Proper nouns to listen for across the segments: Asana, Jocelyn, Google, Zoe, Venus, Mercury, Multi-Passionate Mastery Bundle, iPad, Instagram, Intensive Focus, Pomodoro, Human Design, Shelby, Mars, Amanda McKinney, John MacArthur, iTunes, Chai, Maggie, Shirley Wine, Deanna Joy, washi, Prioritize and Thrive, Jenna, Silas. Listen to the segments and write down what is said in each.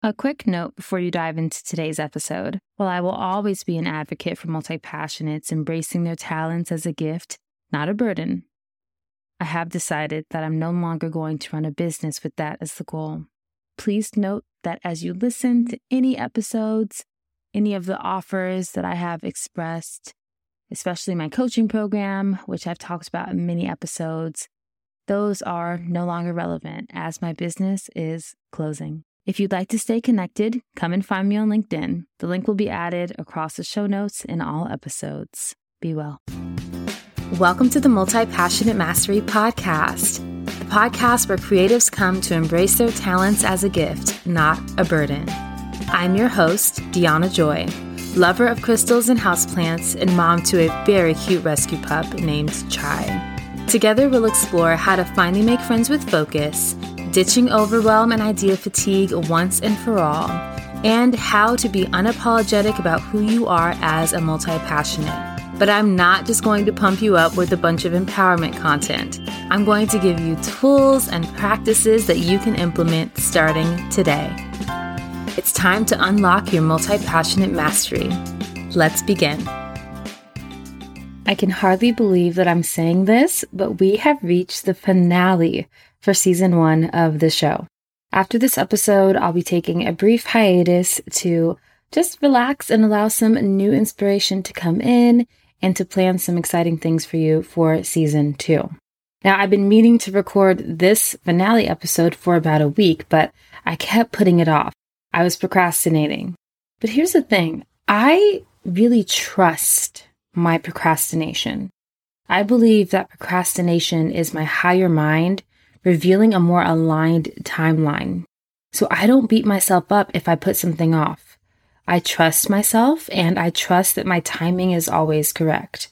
A quick note before you dive into today's episode. While I will always be an advocate for multi-passionates embracing their talents as a gift, not a burden, I have decided that I'm no longer going to run a business with that as the goal. Please note that as you listen to any episodes, any of the offers that I have expressed, especially my coaching program, which I've talked about in many episodes, those are no longer relevant as my business is closing. If you'd like to stay connected, come and find me on LinkedIn. The link will be added across the show notes in all episodes. Be well. Welcome to the Multi-Passionate Mastery Podcast, the podcast where creatives come to embrace their talents as a gift, not a burden. I'm your host, Deanna Joy, lover of crystals and houseplants and mom to a very cute rescue pup named Chai. Together, we'll explore how to finally make friends with focus, ditching overwhelm and idea fatigue once and for all, and how to be unapologetic about who you are as a multi-passionate. But I'm not just going to pump you up with a bunch of empowerment content. I'm going to give you tools and practices that you can implement starting today. It's time to unlock your multi-passionate mastery. Let's begin. I can hardly believe that I'm saying this, but we have reached the finale for season 1 of the show. After this episode, I'll be taking a brief hiatus to just relax and allow some new inspiration to come in and to plan some exciting things for you for season 2. Now, I've been meaning to record this finale episode for about a week, but I kept putting it off. I was procrastinating. But here's the thing. I really trust my procrastination. I believe that procrastination is my higher mind revealing a more aligned timeline. So I don't beat myself up if I put something off. I trust myself and I trust that my timing is always correct.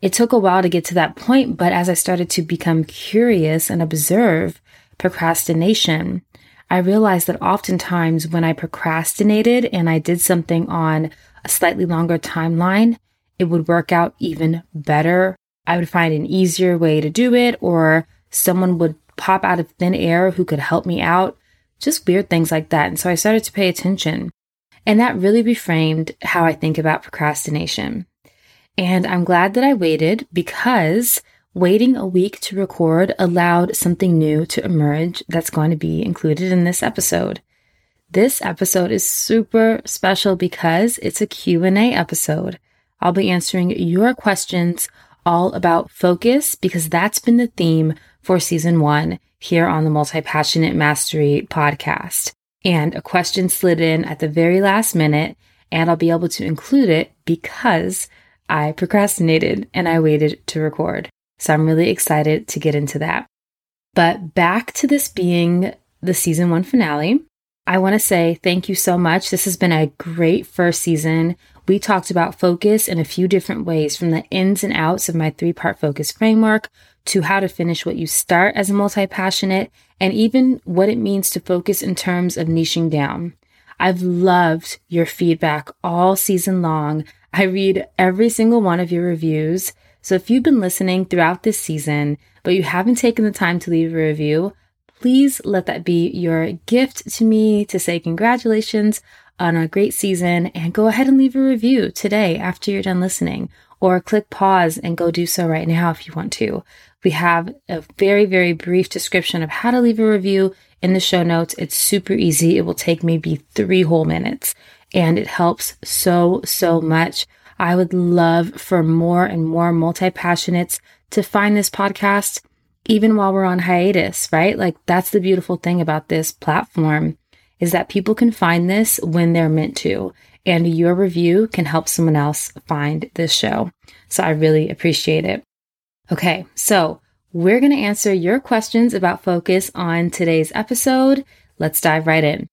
It took a while to get to that point, but as I started to become curious and observe procrastination, I realized that oftentimes when I procrastinated and I did something on a slightly longer timeline, it would work out even better. I would find an easier way to do it, or someone would pop out of thin air who could help me out, just weird things like that. And so I started to pay attention. And that really reframed how I think about procrastination. And I'm glad that I waited, because waiting a week to record allowed something new to emerge that's going to be included in this episode. This episode is super special because it's a Q&A episode. I'll be answering your questions all about focus, because that's been the theme for season 1 here on the Multi-Passionate Mastery Podcast. And a question slid in at the very last minute, and I'll be able to include it because I procrastinated and I waited to record. So I'm really excited to get into that. But back to this being the season 1 finale, I want to say thank you so much. This has been a great first season. We talked about focus in a few different ways, from the ins and outs of my 3-part focus framework to how to finish what you start as a multi-passionate, and even what it means to focus in terms of niching down. I've loved your feedback all season long. I read every single one of your reviews. So if you've been listening throughout this season, but you haven't taken the time to leave a review, please let that be your gift to me to say congratulations on a great season, and go ahead and leave a review today after you're done listening, or click pause and go do so right now if you want to. We have a very, very brief description of how to leave a review in the show notes. It's super easy. It will take maybe 3 whole minutes, and it helps so, so much. I would love for more and more multi-passionates to find this podcast even while we're on hiatus, right? Like, that's the beautiful thing about this platform, is that people can find this when they're meant to, and your review can help someone else find this show. So I really appreciate it. Okay, so we're going to answer your questions about focus on today's episode. Let's dive right in.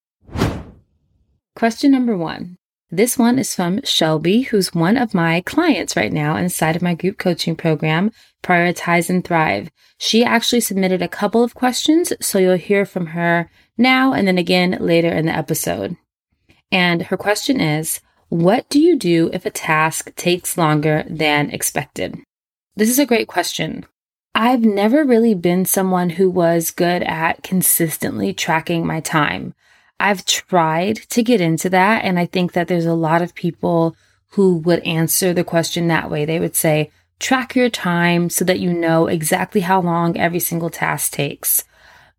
Question number 1. This one is from Shelby, who's one of my clients right now inside of my group coaching program, Prioritize and Thrive. She actually submitted a couple of questions, so you'll hear from her now and then again later in the episode. And her question is, what do you do if a task takes longer than expected? This is a great question. I've never really been someone who was good at consistently tracking my time. I've tried to get into that. And I think that there's a lot of people who would answer the question that way. They would say, track your time so that you know exactly how long every single task takes.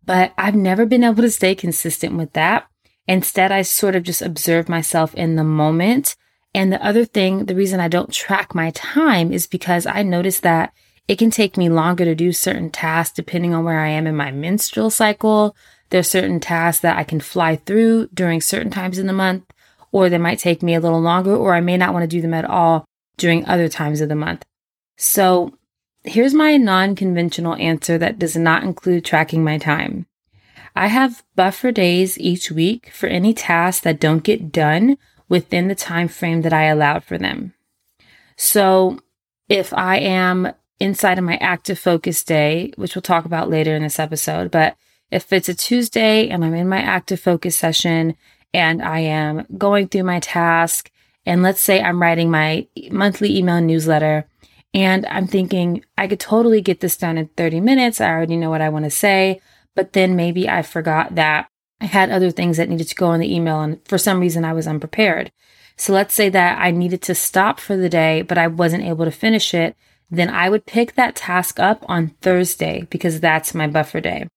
But I've never been able to stay consistent with that. Instead, I sort of just observe myself in the moment. And the other thing, the reason I don't track my time is because I notice that it can take me longer to do certain tasks depending on where I am in my menstrual cycle. There are certain tasks that I can fly through during certain times in the month, or they might take me a little longer, or I may not want to do them at all during other times of the month. So here's my non-conventional answer that does not include tracking my time. I have buffer days each week for any tasks that don't get done within the time frame that I allowed for them. So if I am inside of my active focus day, which we'll talk about later in this episode, but if it's a Tuesday and I'm in my active focus session and I am going through my task, and let's say I'm writing my monthly email newsletter, and I'm thinking, I could totally get this done in 30 minutes. I already know what I want to say. But then maybe I forgot that I had other things that needed to go in the email, and for some reason I was unprepared. So let's say that I needed to stop for the day, but I wasn't able to finish it. Then I would pick that task up on Thursday because that's my buffer day.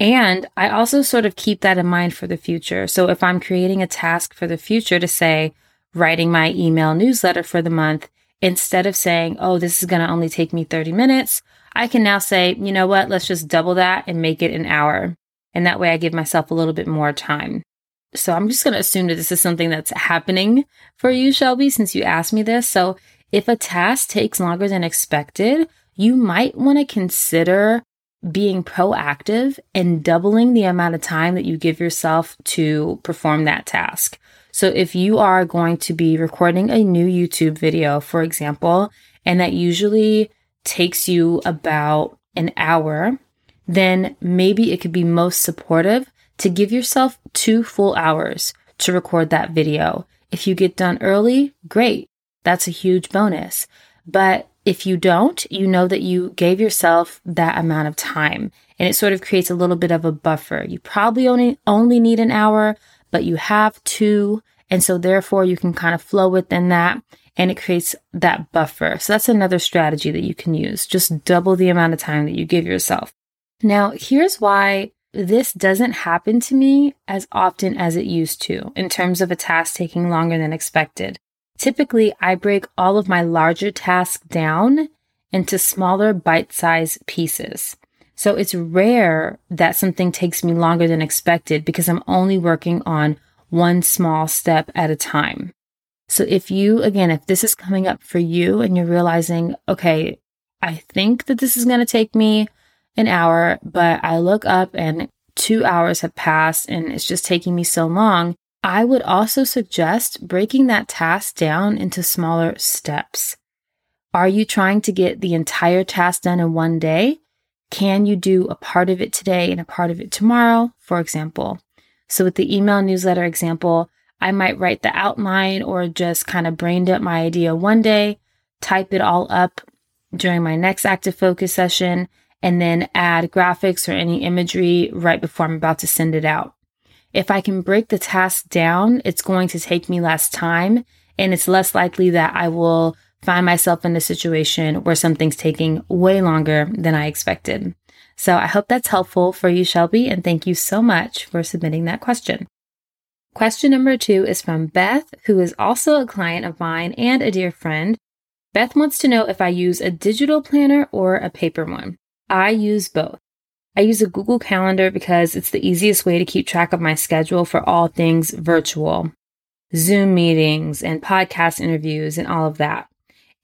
And I also sort of keep that in mind for the future. So if I'm creating a task for the future to say, writing my email newsletter for the month, instead of saying, oh, this is going to only take me 30 minutes, I can now say, you know what, let's just double that and make it an hour. And that way I give myself a little bit more time. So I'm just going to assume that this is something that's happening for you, Shelby, since you asked me this. So if a task takes longer than expected, you might want to consider being proactive and doubling the amount of time that you give yourself to perform that task. So if you are going to be recording a new YouTube video, for example, and that usually takes you about an hour, then maybe it could be most supportive to give yourself 2 full hours to record that video. If you get done early, great. That's a huge bonus. But if you don't, you know that you gave yourself that amount of time, and it sort of creates a little bit of a buffer. You probably only need an hour, but you have 2. And so therefore you can kind of flow within that, and it creates that buffer. So that's another strategy that you can use. Just double the amount of time that you give yourself. Now, here's why this doesn't happen to me as often as it used to in terms of a task taking longer than expected. Typically, I break all of my larger tasks down into smaller bite-sized pieces. So it's rare that something takes me longer than expected because I'm only working on one small step at a time. So if you, again, if this is coming up for you and you're realizing, okay, I think that this is going to take me an hour, but I look up and 2 hours have passed and it's just taking me so long, I would also suggest breaking that task down into smaller steps. Are you trying to get the entire task done in one day? Can you do a part of it today and a part of it tomorrow, for example? So with the email newsletter example, I might write the outline or just kind of brain dump my idea one day, type it all up during my next active focus session, and then add graphics or any imagery right before I'm about to send it out. If I can break the task down, it's going to take me less time, and it's less likely that I will find myself in a situation where something's taking way longer than I expected. So I hope that's helpful for you, Shelby, and thank you so much for submitting that question. Question number 2 is from Beth, who is also a client of mine and a dear friend. Beth wants to know if I use a digital planner or a paper one. I use both. I use a Google Calendar because it's the easiest way to keep track of my schedule for all things virtual, Zoom meetings and podcast interviews and all of that.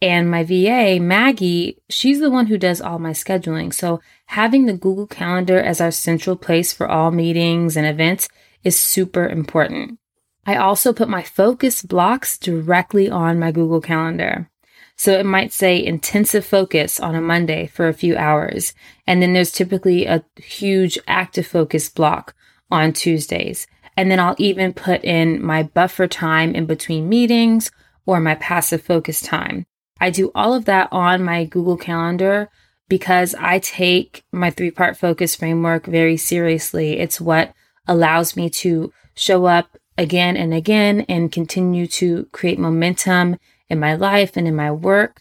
And my VA, Maggie, she's the one who does all my scheduling. So having the Google Calendar as our central place for all meetings and events is super important. I also put my focus blocks directly on my Google Calendar. So it might say intensive focus on a Monday for a few hours. And then there's typically a huge active focus block on Tuesdays. And then I'll even put in my buffer time in between meetings or my passive focus time. I do all of that on my Google Calendar because I take my 3-part focus framework very seriously. It's what allows me to show up again and again and continue to create momentum in my life and in my work.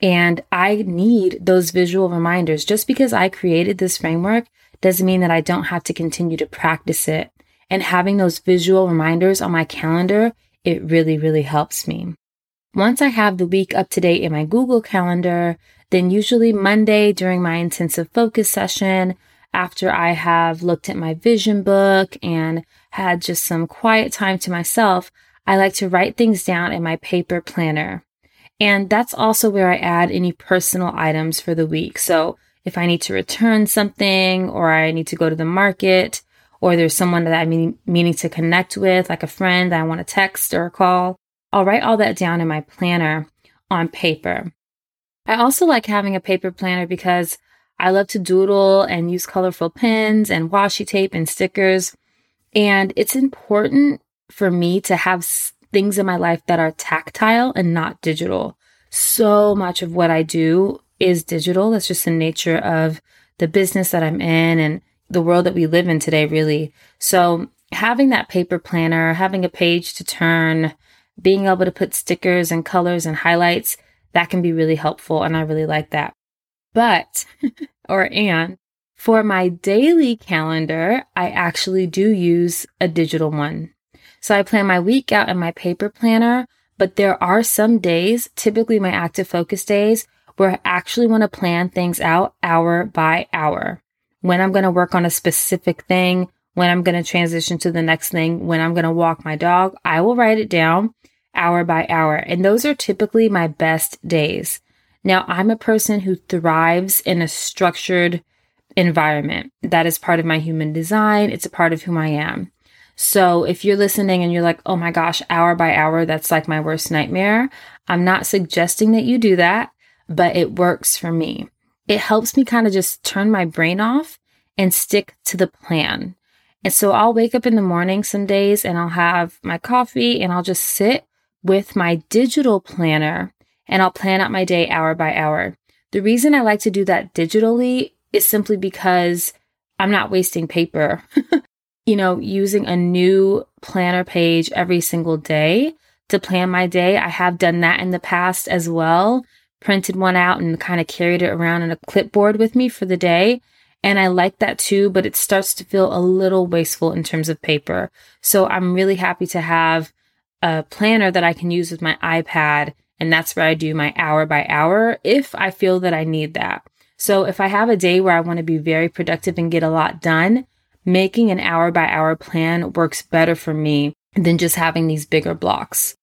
And I need those visual reminders. Just because I created this framework doesn't mean that I don't have to continue to practice it. And having those visual reminders on my calendar, it really, really helps me. Once I have the week up to date in my Google Calendar, then usually Monday during my intensive focus session, after I have looked at my vision book and had just some quiet time to myself, I like to write things down in my paper planner. And that's also where I add any personal items for the week. So if I need to return something, or I need to go to the market, or there's someone that I'm meaning to connect with, like a friend that I want to text or call, I'll write all that down in my planner on paper. I also like having a paper planner because I love to doodle and use colorful pens and washi tape and stickers. And it's important for me to have things in my life that are tactile and not digital. So much of what I do is digital. That's just the nature of the business that I'm in and the world that we live in today, really. So having that paper planner, having a page to turn, being able to put stickers and colors and highlights, that can be really helpful. And I really like that. But, for my daily calendar, I actually do use a digital one. So I plan my week out in my paper planner, but there are some days, typically my active focus days, where I actually want to plan things out hour by hour. When I'm going to work on a specific thing, when I'm going to transition to the next thing, when I'm going to walk my dog, I will write it down hour by hour. And those are typically my best days. Now, I'm a person who thrives in a structured environment. That is part of my human design. It's a part of who I am. So if you're listening and you're like, oh my gosh, hour by hour, that's like my worst nightmare, I'm not suggesting that you do that, but it works for me. It helps me kind of just turn my brain off and stick to the plan. And so I'll wake up in the morning some days and I'll have my coffee and I'll just sit with my digital planner and I'll plan out my day hour by hour. The reason I like to do that digitally is simply because I'm not wasting paper. You know, using a new planner page every single day to plan my day. I have done that in the past as well, printed one out and kind of carried it around in a clipboard with me for the day. And I like that too, but it starts to feel a little wasteful in terms of paper. So I'm really happy to have a planner that I can use with my iPad. And that's where I do my hour by hour if I feel that I need that. So if I have a day where I want to be very productive and get a lot done, making an hour by hour plan works better for me than just having these bigger blocks.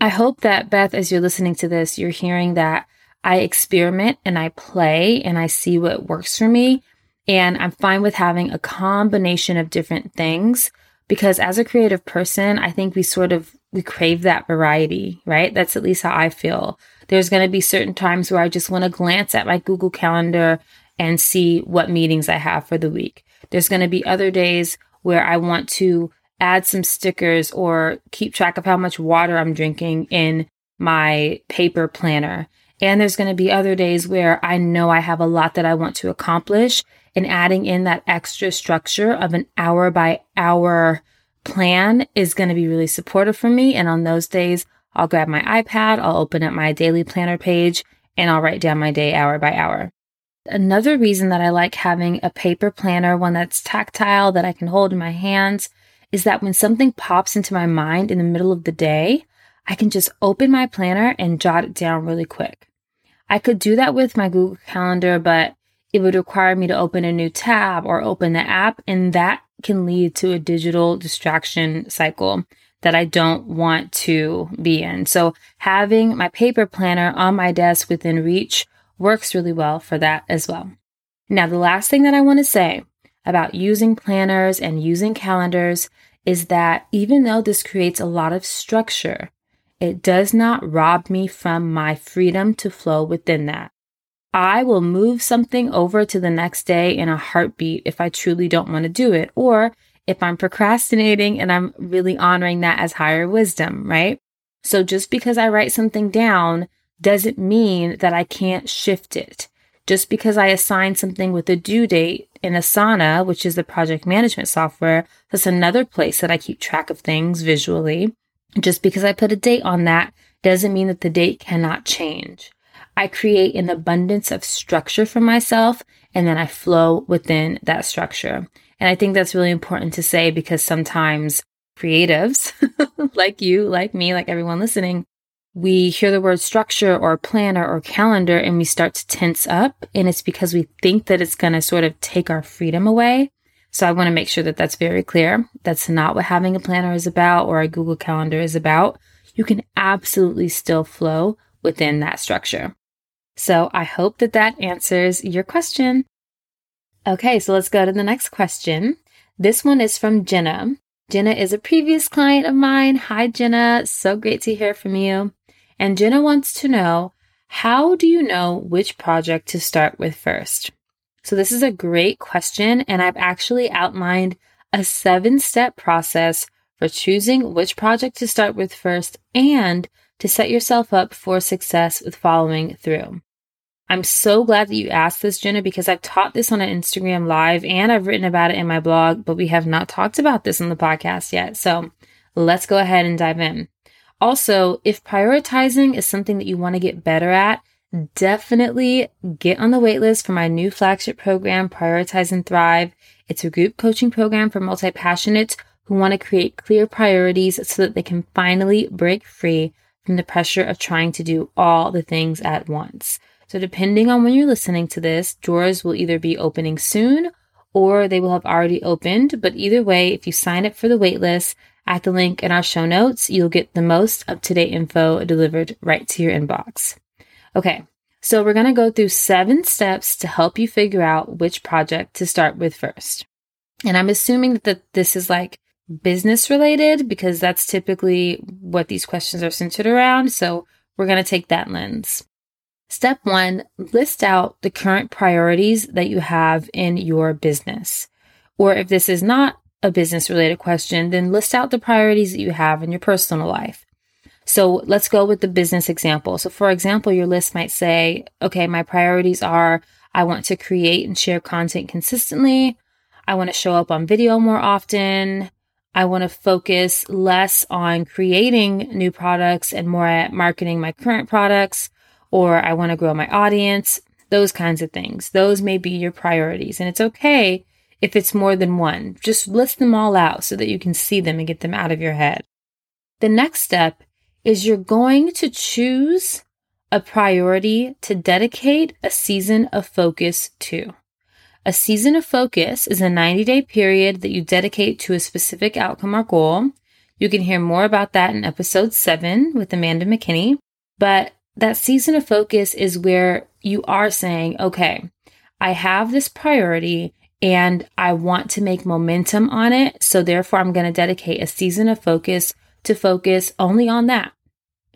I hope that, Beth, as you're listening to this, you're hearing that I experiment and I play and I see what works for me. And I'm fine with having a combination of different things because as a creative person, I think we crave that variety, right? That's at least how I feel. There's going to be certain times where I just want to glance at my Google Calendar and see what meetings I have for the week. There's going to be other days where I want to add some stickers or keep track of how much water I'm drinking in my paper planner. And there's going to be other days where I know I have a lot that I want to accomplish, and adding in that extra structure of an hour by hour plan is going to be really supportive for me. And on those days, I'll grab my iPad, I'll open up my daily planner page, and I'll write down my day hour by hour. Another reason that I like having a paper planner, one that's tactile, that I can hold in my hands, is that when something pops into my mind in the middle of the day, I can just open my planner and jot it down really quick. I could do that with my Google Calendar, but it would require me to open a new tab or open the app, and that can lead to a digital distraction cycle that I don't want to be in. So having my paper planner on my desk within reach works really well for that as well. Now, the last thing that I want to say about using planners and using calendars is that even though this creates a lot of structure, it does not rob me from my freedom to flow within that. I will move something over to the next day in a heartbeat if I truly don't want to do it, or if I'm procrastinating and I'm really honoring that as higher wisdom, right? So just because I write something down doesn't mean that I can't shift it. Just because I assign something with a due date in Asana, which is the project management software, that's another place that I keep track of things visually. Just because I put a date on that doesn't mean that the date cannot change. I create an abundance of structure for myself, and then I flow within that structure. And I think that's really important to say, because sometimes creatives, like you, like me, like everyone listening, we hear the word structure or planner or calendar and we start to tense up, and it's because we think that it's going to sort of take our freedom away. So I want to make sure that that's very clear. That's not what having a planner is about or a Google Calendar is about. You can absolutely still flow within that structure. So I hope that that answers your question. Okay, so let's go to the next question. This one is from Jenna. Jenna is a previous client of mine. Hi, Jenna. So great to hear from you. And Jenna wants to know, how do you know which project to start with first? So this is a great question, and I've actually outlined a 7-step process for choosing which project to start with first and to set yourself up for success with following through. I'm so glad that you asked this, Jenna, because I've taught this on an Instagram Live and I've written about it in my blog, but we have not talked about this on the podcast yet. So let's go ahead and dive in. Also, if prioritizing is something that you want to get better at, definitely get on the waitlist for my new flagship program, Prioritize and Thrive. It's a group coaching program for multi-passionates who want to create clear priorities so that they can finally break free from the pressure of trying to do all the things at once. So depending on when you're listening to this, doors will either be opening soon or they will have already opened. But either way, if you sign up for the waitlist at the link in our show notes, you'll get the most up-to-date info delivered right to your inbox. Okay, so we're going to go through 7 steps to help you figure out which project to start with first. And I'm assuming that this is like business related, because that's typically what these questions are centered around. So we're going to take that lens. Step 1, list out the current priorities that you have in your business. Or if this is not a business-related question, then list out the priorities that you have in your personal life. So let's go with the business example. So for example, your list might say, okay, my priorities are, I want to create and share content consistently. I want to show up on video more often. I want to focus less on creating new products and more at marketing my current products. Or I want to grow my audience, those kinds of things. Those may be your priorities. And it's okay if it's more than one. Just list them all out so that you can see them and get them out of your head. The next step is you're going to choose a priority to dedicate a season of focus to. A season of focus is a 90-day period that you dedicate to a specific outcome or goal. You can hear more about that in episode 7 with Amanda McKinney. But that season of focus is where you are saying, okay, I have this priority and I want to make momentum on it. So therefore, I'm going to dedicate a season of focus to focus only on that.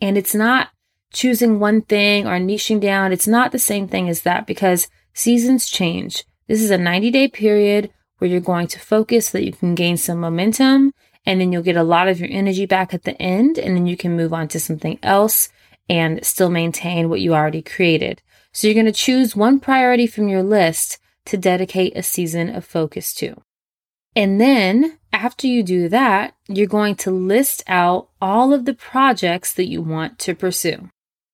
And it's not choosing one thing or niching down. It's not the same thing as that, because seasons change. This is a 90-day period where you're going to focus so that you can gain some momentum, and then you'll get a lot of your energy back at the end, and then you can move on to something else and still maintain what you already created. So you're going to choose one priority from your list to dedicate a season of focus to. And then after you do that, you're going to list out all of the projects that you want to pursue.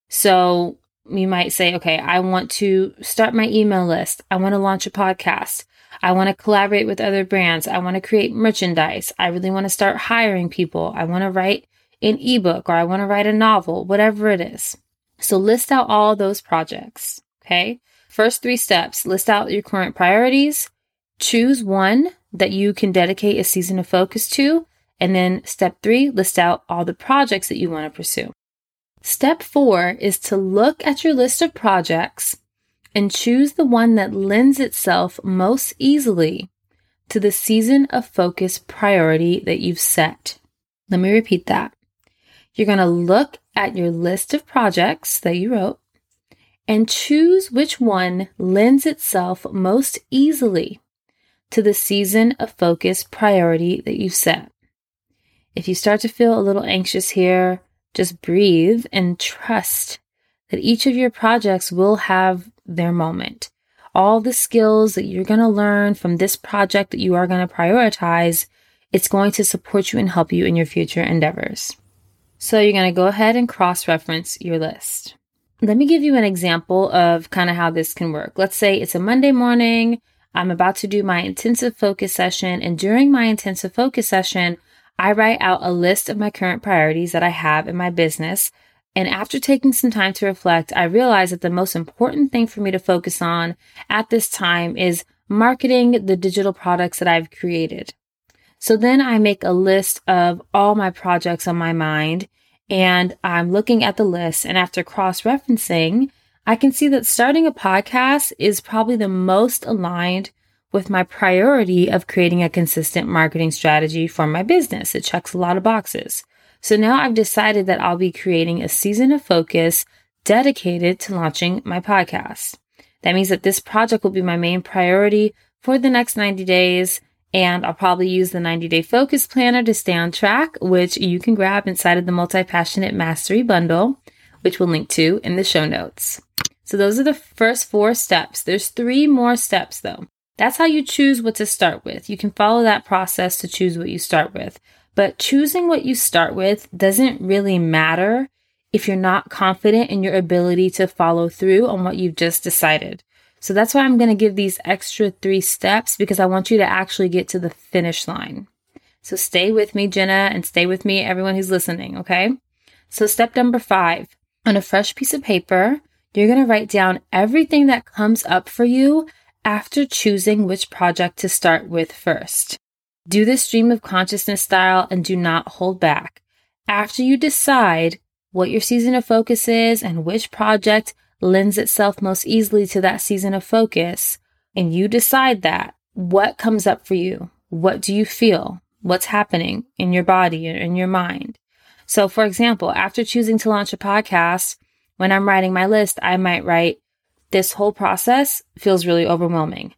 So you might say, okay, I want to start my email list. I want to launch a podcast. I want to collaborate with other brands. I want to create merchandise. I really want to start hiring people. I want to write an ebook, or I want to write a novel, whatever it is. So list out all those projects, okay? First 3 steps, list out your current priorities, choose one that you can dedicate a season of focus to, and then step 3, list out all the projects that you want to pursue. Step 4 is to look at your list of projects and choose the one that lends itself most easily to the season of focus priority that you've set. Let me repeat that. You're going to look at your list of projects that you wrote and choose which one lends itself most easily to the season of focus priority that you've set. If you start to feel a little anxious here, just breathe and trust that each of your projects will have their moment. all the skills that you're going to learn from this project that you are going to prioritize, it's going to support you and help you in your future endeavors. So you're going to go ahead and cross-reference your list. Let me give you an example of kind of how this can work. Let's say it's a Monday morning. I'm about to do my intensive focus session. And during my intensive focus session, I write out a list of my current priorities that I have in my business. And after taking some time to reflect, I realized that the most important thing for me to focus on at this time is marketing the digital products that I've created. So then I make a list of all my projects on my mind, and I'm looking at the list. And after cross-referencing, I can see that starting a podcast is probably the most aligned with my priority of creating a consistent marketing strategy for my business. It checks a lot of boxes. So now I've decided that I'll be creating a season of focus dedicated to launching my podcast. That means that this project will be my main priority for the next 90 days, and I'll probably use the 90-day focus planner to stay on track, which you can grab inside of the Multi-Passionate Mastery Bundle, which we'll link to in the show notes. So those are the first 4 steps. There's 3 more steps, though. That's how you choose what to start with. You can follow that process to choose what you start with. But choosing what you start with doesn't really matter if you're not confident in your ability to follow through on what you've just decided. So that's why I'm going to give these extra 3 steps, because I want you to actually get to the finish line. So stay with me, Jenna, and stay with me, everyone who's listening, okay? So step number 5, on a fresh piece of paper, you're going to write down everything that comes up for you after choosing which project to start with first. Do this stream of consciousness style and do not hold back. After you decide what your season of focus is and which project lends itself most easily to that season of focus, and you decide that, what comes up for you? What do you feel? What's happening in your body and in your mind? So for example, after choosing to launch a podcast, when I'm writing my list, I might write, this whole process feels really overwhelming.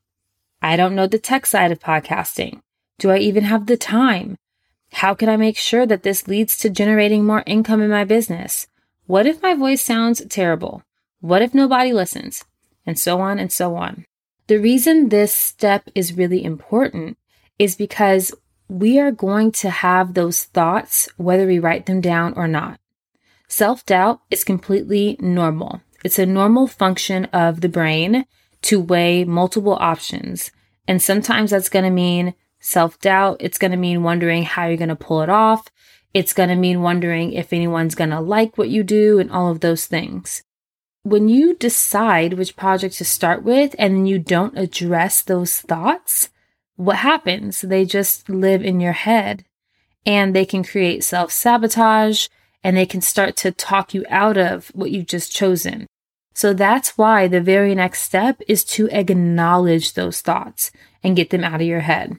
I don't know the tech side of podcasting. Do I even have the time? How can I make sure that this leads to generating more income in my business? What if my voice sounds terrible? What if nobody listens? And so on and so on. The reason this step is really important is because we are going to have those thoughts whether we write them down or not. Self-doubt is completely normal. It's a normal function of the brain to weigh multiple options. And sometimes that's going to mean self-doubt. It's going to mean wondering how you're going to pull it off. It's going to mean wondering if anyone's going to like what you do and all of those things. When you decide which project to start with and you don't address those thoughts, what happens? They just live in your head, and they can create self-sabotage, and they can start to talk you out of what you've just chosen. So that's why the very next step is to acknowledge those thoughts and get them out of your head.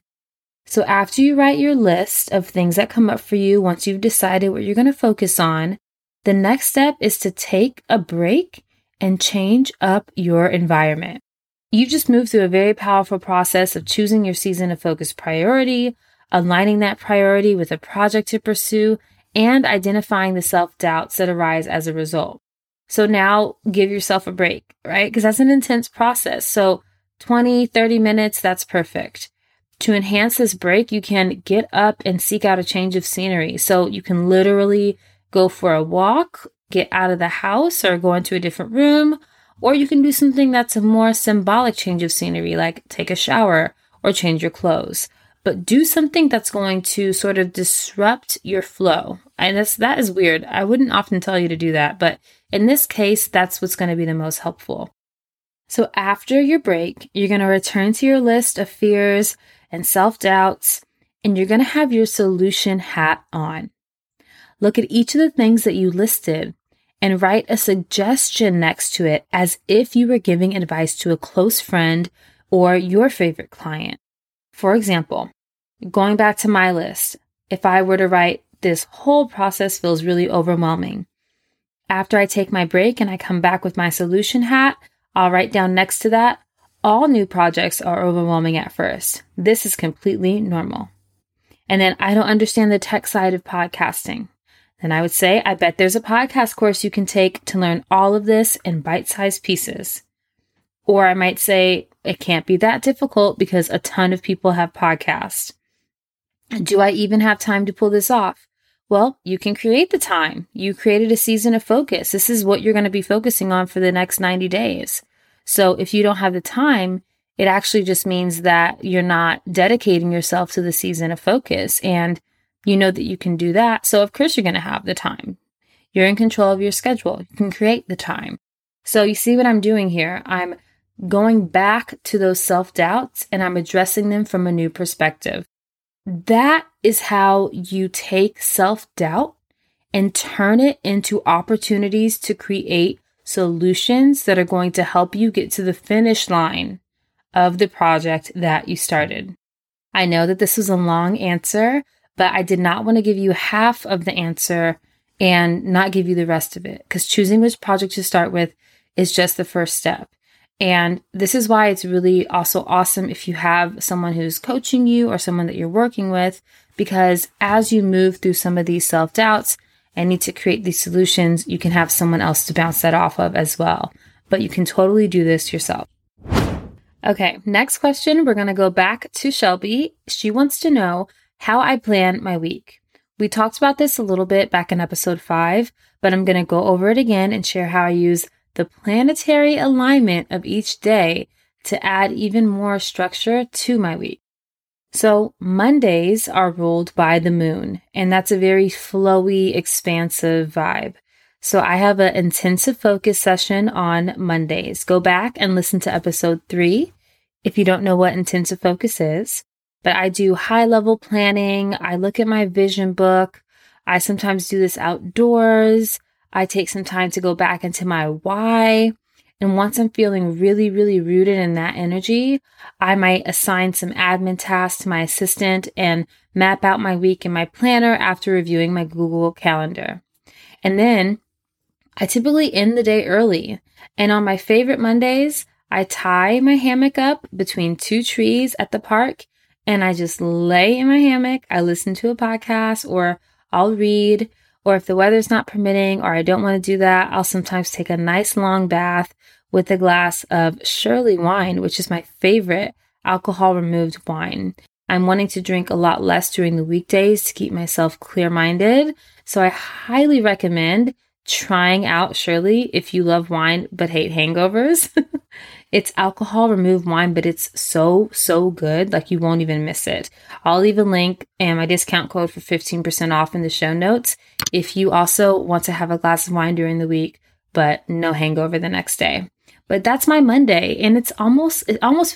So after you write your list of things that come up for you, once you've decided what you're going to focus on, the next step is to take a break and change up your environment. You just moved through a very powerful process of choosing your season of focus priority, aligning that priority with a project to pursue, and identifying the self-doubts that arise as a result. So now give yourself a break, right? Because that's an intense process. So 20, 30 minutes, that's perfect. To enhance this break, you can get up and seek out a change of scenery. So you can literally go for a walk, get out of the house, or go into a different room, or you can do something that's a more symbolic change of scenery, like take a shower or change your clothes. But do something that's going to sort of disrupt your flow. And that is weird. I wouldn't often tell you to do that, but in this case, that's what's going to be the most helpful. So after your break, you're going to return to your list of fears and self-doubts, and you're going to have your solution hat on. Look at each of the things that you listed and write a suggestion next to it as if you were giving advice to a close friend or your favorite client. For example, going back to my list, if I were to write, this whole process feels really overwhelming. After I take my break and I come back with my solution hat, I'll write down next to that, all new projects are overwhelming at first. This is completely normal. And then I don't understand the tech side of podcasting. Then I would say, I bet there's a podcast course you can take to learn all of this in bite-sized pieces. Or I might say, It can't be that difficult because a ton of people have podcasts. Do I even have time to pull this off? Well, you can create the time. You created a season of focus. This is what you're going to be focusing on for the next 90 days. So if you don't have the time, it actually just means that you're not dedicating yourself to the season of focus. And you know that you can do that. So of course you're going to have the time. You're in control of your schedule. You can create the time. So you see what I'm doing here. I'm going back to those self-doubts and I'm addressing them from a new perspective. That is how you take self-doubt and turn it into opportunities to create solutions that are going to help you get to the finish line of the project that you started. I know that this was a long answer, but I did not want to give you half of the answer and not give you the rest of it, because choosing which project to start with is just the first step. And this is why it's really also awesome if you have someone who's coaching you or someone that you're working with, because as you move through some of these self-doubts and need to create these solutions, you can have someone else to bounce that off of as well. But you can totally do this yourself. Okay, next question, we're going to go back to Shelby. She wants to know how I plan my week. We talked about this a little bit back in episode 5, but I'm going to go over it again and share how I use the planetary alignment of each day to add even more structure to my week. So Mondays are ruled by the moon, and that's a very flowy, expansive vibe. So I have an intensive focus session on Mondays. Go back and listen to episode 3 if you don't know what intensive focus is. But I do high-level planning. I look at my vision book. I sometimes do this outdoors. I take some time to go back into my why. And once I'm feeling really, really rooted in that energy, I might assign some admin tasks to my assistant and map out my week in my planner after reviewing my Google Calendar. And then I typically end the day early. And on my favorite Mondays, I tie my hammock up between 2 trees at the park, and I just lay in my hammock. I listen to a podcast, or I'll read, or if the weather's not permitting or I don't want to do that, I'll sometimes take a nice long bath with a glass of Shirley wine, which is my favorite alcohol-removed wine. I'm wanting to drink a lot less during the weekdays to keep myself clear-minded, so I highly recommend trying out Shirley if you love wine but hate hangovers. It's alcohol-removed wine, but it's so, so good. Like, you won't even miss it. I'll leave a link and my discount code for 15% off in the show notes if you also want to have a glass of wine during the week, but no hangover the next day. But that's my Monday, and it almost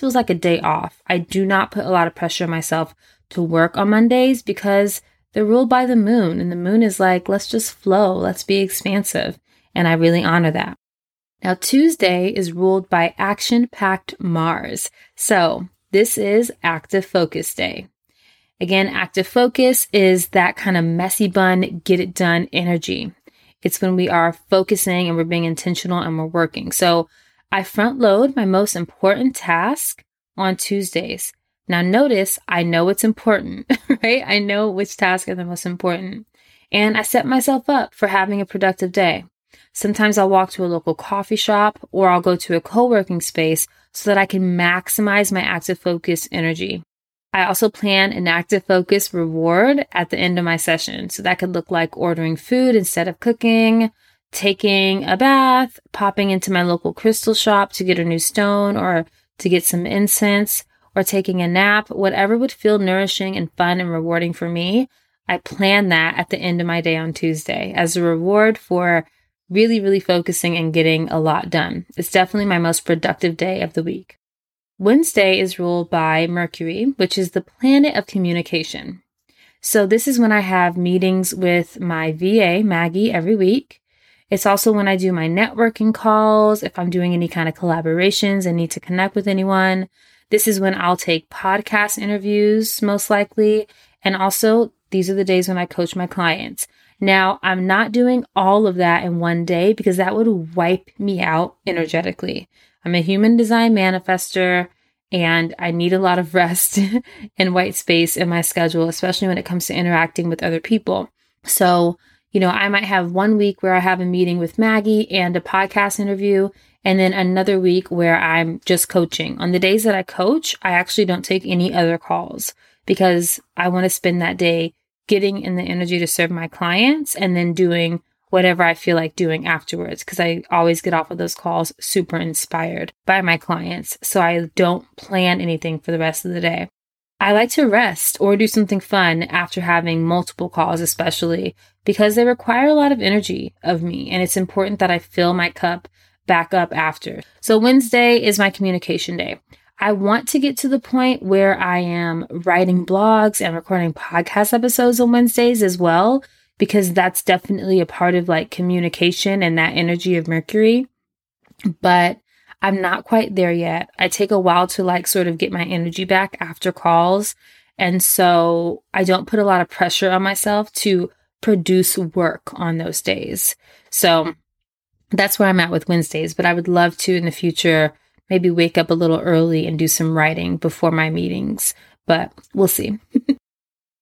feels like a day off. I do not put a lot of pressure on myself to work on Mondays because they're ruled by the moon, and the moon is like, let's just flow, let's be expansive, and I really honor that. Now, Tuesday is ruled by action-packed Mars. So this is active focus day. Again, active focus is that kind of messy bun, get it done energy. It's when we are focusing and we're being intentional and we're working. So I front load my most important task on Tuesdays. Now notice, I know it's important, right? I know which tasks are the most important. And I set myself up for having a productive day. Sometimes I'll walk to a local coffee shop, or I'll go to a co-working space so that I can maximize my active focus energy. I also plan an active focus reward at the end of my session. So that could look like ordering food instead of cooking, taking a bath, popping into my local crystal shop to get a new stone or to get some incense, or taking a nap. Whatever would feel nourishing and fun and rewarding for me, I plan that at the end of my day on Tuesday as a reward for really, really focusing and getting a lot done. It's definitely my most productive day of the week. Wednesday is ruled by Mercury, which is the planet of communication. So this is when I have meetings with my VA, Maggie, every week. It's also when I do my networking calls. If I'm doing any kind of collaborations and need to connect with anyone, this is when I'll take podcast interviews, most likely. And also, these are the days when I coach my clients. Now, I'm not doing all of that in one day because that would wipe me out energetically. I'm a human design manifestor, and I need a lot of rest and white space in my schedule, especially when it comes to interacting with other people. So, you know, I might have one week where I have a meeting with Maggie and a podcast interview, and then another week where I'm just coaching. On the days that I coach, I actually don't take any other calls because I want to spend that day getting in the energy to serve my clients and then doing whatever I feel like doing afterwards, because I always get off of those calls super inspired by my clients. So I don't plan anything for the rest of the day. I like to rest or do something fun after having multiple calls, especially because they require a lot of energy of me. And it's important that I fill my cup back up after. So Wednesday is my communication day. I want to get to the point where I am writing blogs and recording podcast episodes on Wednesdays as well, because that's definitely a part of like communication and that energy of Mercury. But I'm not quite there yet. I take a while to like sort of get my energy back after calls. And so I don't put a lot of pressure on myself to produce work on those days. So that's where I'm at with Wednesdays, but I would love to in the future, maybe wake up a little early and do some writing before my meetings, but we'll see.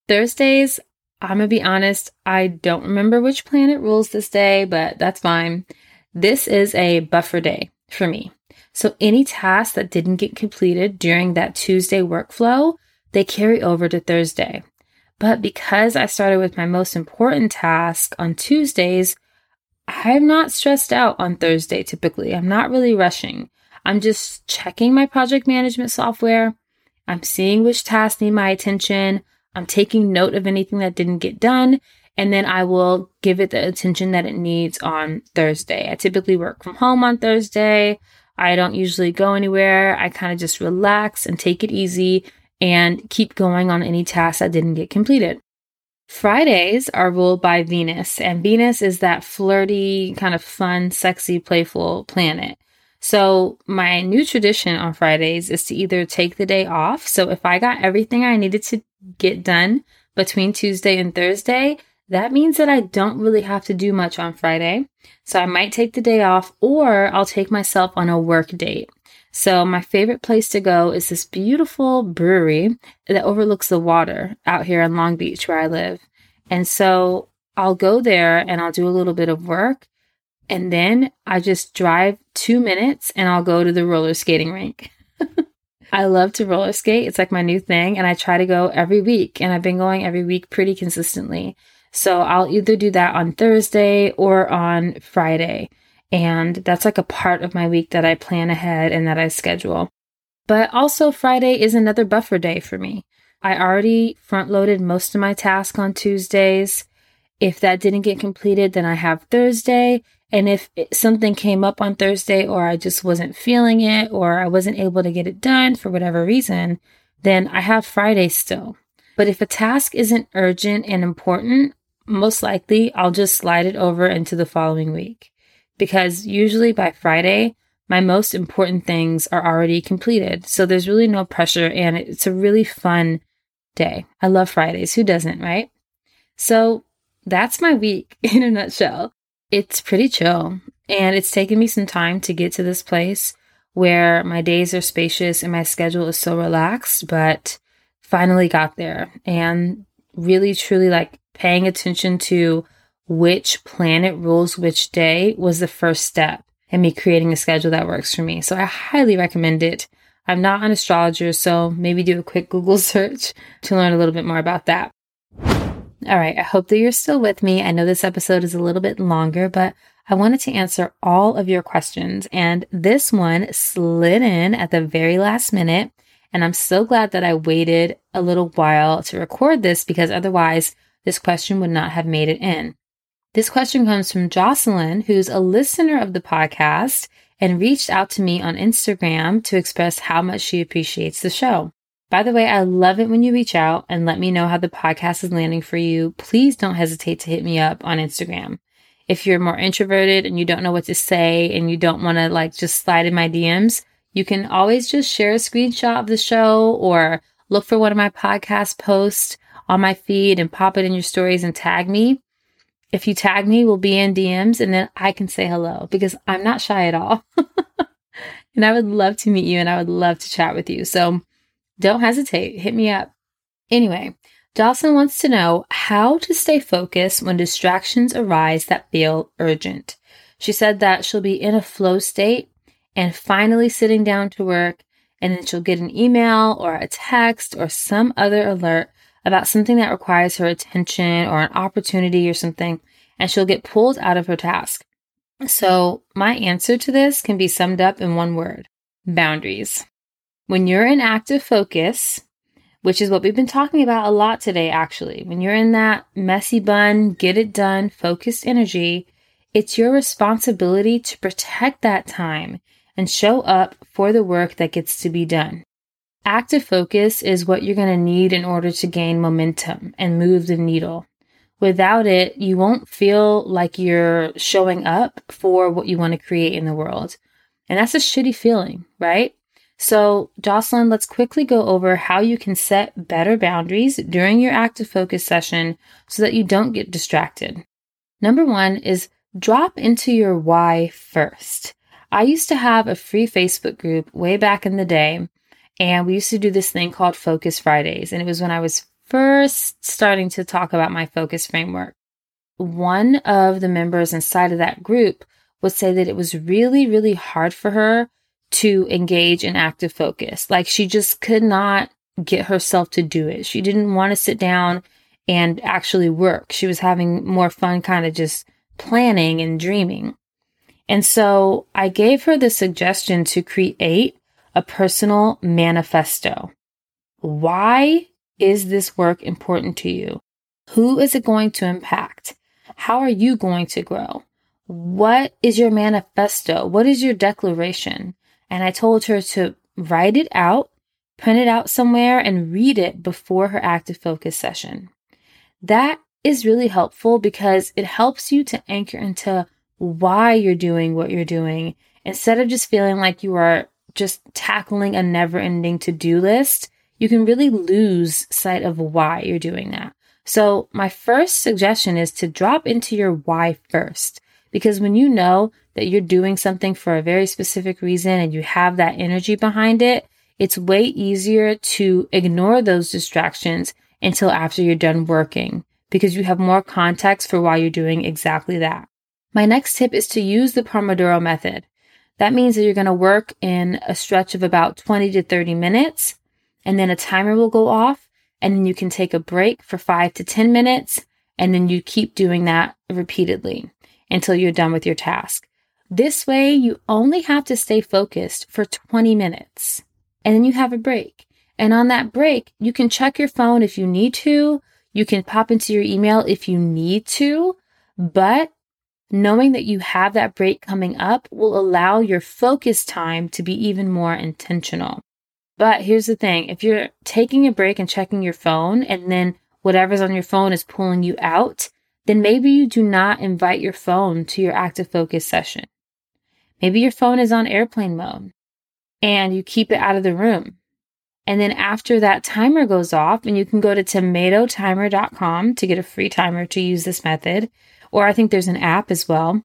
Thursdays, I'm going to be honest, I don't remember which planet rules this day, but that's fine. This is a buffer day for me. So any tasks that didn't get completed during that Tuesday workflow, they carry over to Thursday. But because I started with my most important task on Tuesdays, I'm not stressed out on Thursday typically. I'm not really rushing. I'm just checking my project management software. I'm seeing which tasks need my attention. I'm taking note of anything that didn't get done. And then I will give it the attention that it needs on Thursday. I typically work from home on Thursday. I don't usually go anywhere. I kind of just relax and take it easy and keep going on any tasks that didn't get completed. Fridays are ruled by Venus, and Venus is that flirty, kind of fun, sexy, playful planet. So my new tradition on Fridays is to either take the day off. So if I got everything I needed to get done between Tuesday and Thursday, that means that I don't really have to do much on Friday. So I might take the day off, or I'll take myself on a work date. So my favorite place to go is this beautiful brewery that overlooks the water out here in Long Beach where I live. And so I'll go there and I'll do a little bit of work. And then I just drive 2 minutes and I'll go to the roller skating rink. I love to roller skate. It's like my new thing. And I try to go every week, and I've been going every week pretty consistently. So I'll either do that on Thursday or on Friday. And that's like a part of my week that I plan ahead and that I schedule. But also Friday is another buffer day for me. I already front loaded most of my tasks on Tuesdays. If that didn't get completed, then I have Thursday. And if something came up on Thursday, or I just wasn't feeling it, or I wasn't able to get it done for whatever reason, then I have Friday still. But if a task isn't urgent and important, most likely I'll just slide it over into the following week, because usually by Friday, my most important things are already completed. So there's really no pressure, and it's a really fun day. I love Fridays. Who doesn't, right? So that's my week in a nutshell. It's pretty chill, and it's taken me some time to get to this place where my days are spacious and my schedule is so relaxed, but finally got there. And really, truly, like paying attention to which planet rules which day was the first step in me creating a schedule that works for me. So I highly recommend it. I'm not an astrologer, so maybe do a quick Google search to learn a little bit more about that. All right, I hope that you're still with me. I know this episode is a little bit longer, but I wanted to answer all of your questions. And this one slid in at the very last minute. And I'm so glad that I waited a little while to record this, because otherwise this question would not have made it in. This question comes from Jocelyn, who's a listener of the podcast and reached out to me on Instagram to express how much she appreciates the show. By the way, I love it when you reach out and let me know how the podcast is landing for you. Please don't hesitate to hit me up on Instagram. If you're more introverted and you don't know what to say and you don't want to like just slide in my DMs, you can always just share a screenshot of the show or look for one of my podcast posts on my feed and pop it in your stories and tag me. If you tag me, we'll be in DMs and then I can say hello, because I'm not shy at all. And I would love to meet you and I would love to chat with you. So don't hesitate. Hit me up. Anyway, Jocelyn wants to know how to stay focused when distractions arise that feel urgent. She said that she'll be in a flow state and finally sitting down to work, and then she'll get an email or a text or some other alert about something that requires her attention or an opportunity or something, and she'll get pulled out of her task. So my answer to this can be summed up in one word: boundaries. When you're in active focus, which is what we've been talking about a lot today, actually, when you're in that messy bun, get it done, focused energy, it's your responsibility to protect that time and show up for the work that gets to be done. Active focus is what you're going to need in order to gain momentum and move the needle. Without it, you won't feel like you're showing up for what you want to create in the world. And that's a shitty feeling, right? So, Jocelyn, let's quickly go over how you can set better boundaries during your active focus session so that you don't get distracted. Number one is drop into your why first. I used to have a free Facebook group way back in the day, and we used to do this thing called Focus Fridays, and it was when I was first starting to talk about my focus framework. One of the members inside of that group would say that it was really, really hard for her to engage in active focus. Like, she just could not get herself to do it. She didn't want to sit down and actually work. She was having more fun kind of just planning and dreaming. And so I gave her the suggestion to create a personal manifesto. Why is this work important to you? Who is it going to impact? How are you going to grow? What is your manifesto? What is your declaration? And I told her to write it out, print it out somewhere, and read it before her active focus session. That is really helpful because it helps you to anchor into why you're doing what you're doing instead of just feeling like you are just tackling a never-ending to-do list. You can really lose sight of why you're doing that. So my first suggestion is to drop into your why first, because when you know that you're doing something for a very specific reason and you have that energy behind it, it's way easier to ignore those distractions until after you're done working, because you have more context for why you're doing exactly that. My next tip is to use the Pomodoro method. That means that you're going to work in a stretch of about 20 to 30 minutes, and then a timer will go off, and then you can take a break for 5 to 10 minutes, and then you keep doing that repeatedly until you're done with your task. This way, you only have to stay focused for 20 minutes, and then you have a break. And on that break, you can check your phone if you need to, you can pop into your email if you need to, but knowing that you have that break coming up will allow your focus time to be even more intentional. But here's the thing, if you're taking a break and checking your phone, and then whatever's on your phone is pulling you out, then maybe you do not invite your phone to your active focus session. Maybe your phone is on airplane mode and you keep it out of the room. And then after that timer goes off, and you can go to tomatotimer.com to get a free timer to use this method, or I think there's an app as well.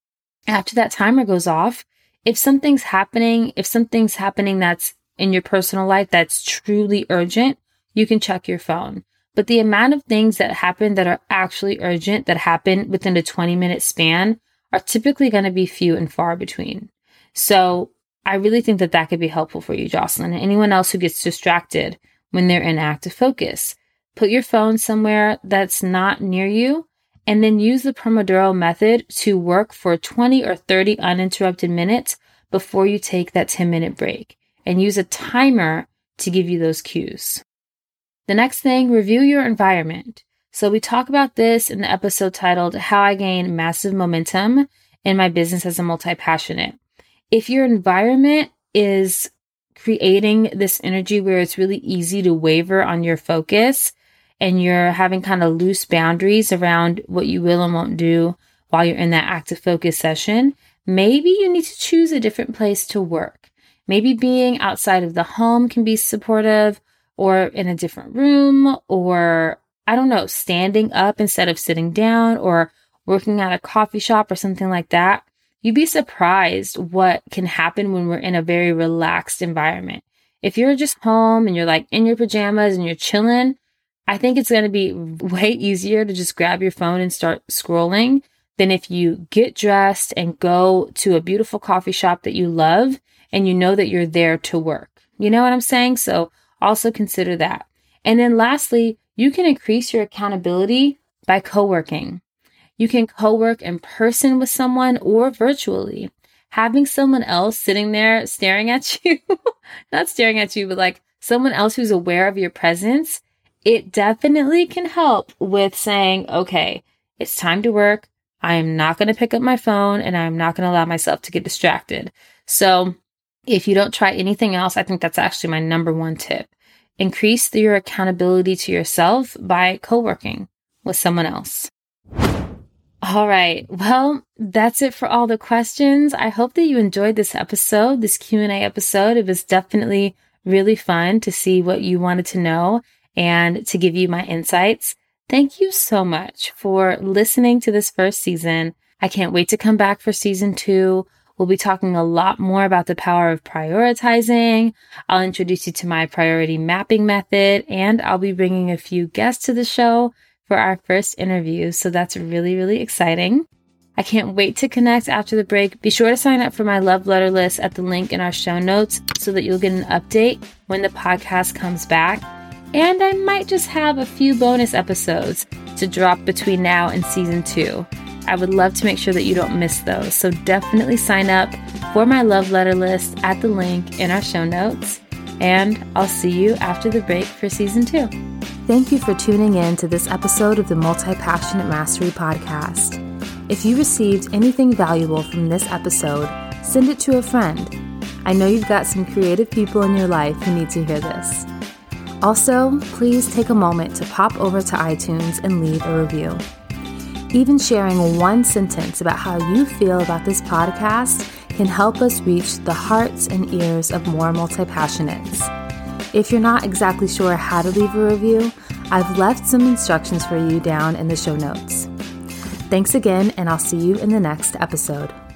After that timer goes off, if something's happening that's in your personal life that's truly urgent, you can check your phone. But the amount of things that happen that are actually urgent that happen within a 20-minute span are typically going to be few and far between. So I really think that that could be helpful for you, Jocelyn, and anyone else who gets distracted when they're in active focus. Put your phone somewhere that's not near you, and then use the Pomodoro method to work for 20 or 30 uninterrupted minutes before you take that 10-minute break, and use a timer to give you those cues. The next thing, review your environment. So we talk about this in the episode titled How I Gain Massive Momentum in My Business as a Multi-Passionate. If your environment is creating this energy where it's really easy to waver on your focus and you're having kind of loose boundaries around what you will and won't do while you're in that active focus session, maybe you need to choose a different place to work. Maybe being outside of the home can be supportive, or in a different room, or I don't know, standing up instead of sitting down, or working at a coffee shop or something like that. You'd be surprised what can happen when we're in a very relaxed environment. If you're just home and you're like in your pajamas and you're chilling, I think it's going to be way easier to just grab your phone and start scrolling than if you get dressed and go to a beautiful coffee shop that you love and you know that you're there to work. You know what I'm saying? So also consider that. And then lastly, you can increase your accountability by co-working. You can co-work in person with someone or virtually. Having someone else sitting there staring at you, not staring at you, but like someone else who's aware of your presence, it definitely can help with saying, okay, it's time to work. I am not going to pick up my phone and I'm not going to allow myself to get distracted. So if you don't try anything else, I think that's actually my number one tip. Increase your accountability to yourself by co-working with someone else. All right. Well, that's it for all the questions. I hope that you enjoyed this episode, this Q&A episode. It was definitely really fun to see what you wanted to know and to give you my insights. Thank you so much for listening to this first season. I can't wait to come back for season 2. We'll be talking a lot more about the power of prioritizing. I'll introduce you to my priority mapping method, and I'll be bringing a few guests to the show for our first interview. So that's really, really exciting. I can't wait to connect after the break. Be sure to sign up for my love letter list at the link in our show notes so that you'll get an update when the podcast comes back. And I might just have a few bonus episodes to drop between now and season 2. I would love to make sure that you don't miss those. So definitely sign up for my love letter list at the link in our show notes. And I'll see you after the break for season 2. Thank you for tuning in to this episode of the Multi-Passionate Mastery Podcast. If you received anything valuable from this episode, send it to a friend. I know you've got some creative people in your life who need to hear this. Also, please take a moment to pop over to iTunes and leave a review. Even sharing one sentence about how you feel about this podcast can help us reach the hearts and ears of more multi-passionates. If you're not exactly sure how to leave a review, I've left some instructions for you down in the show notes. Thanks again, and I'll see you in the next episode.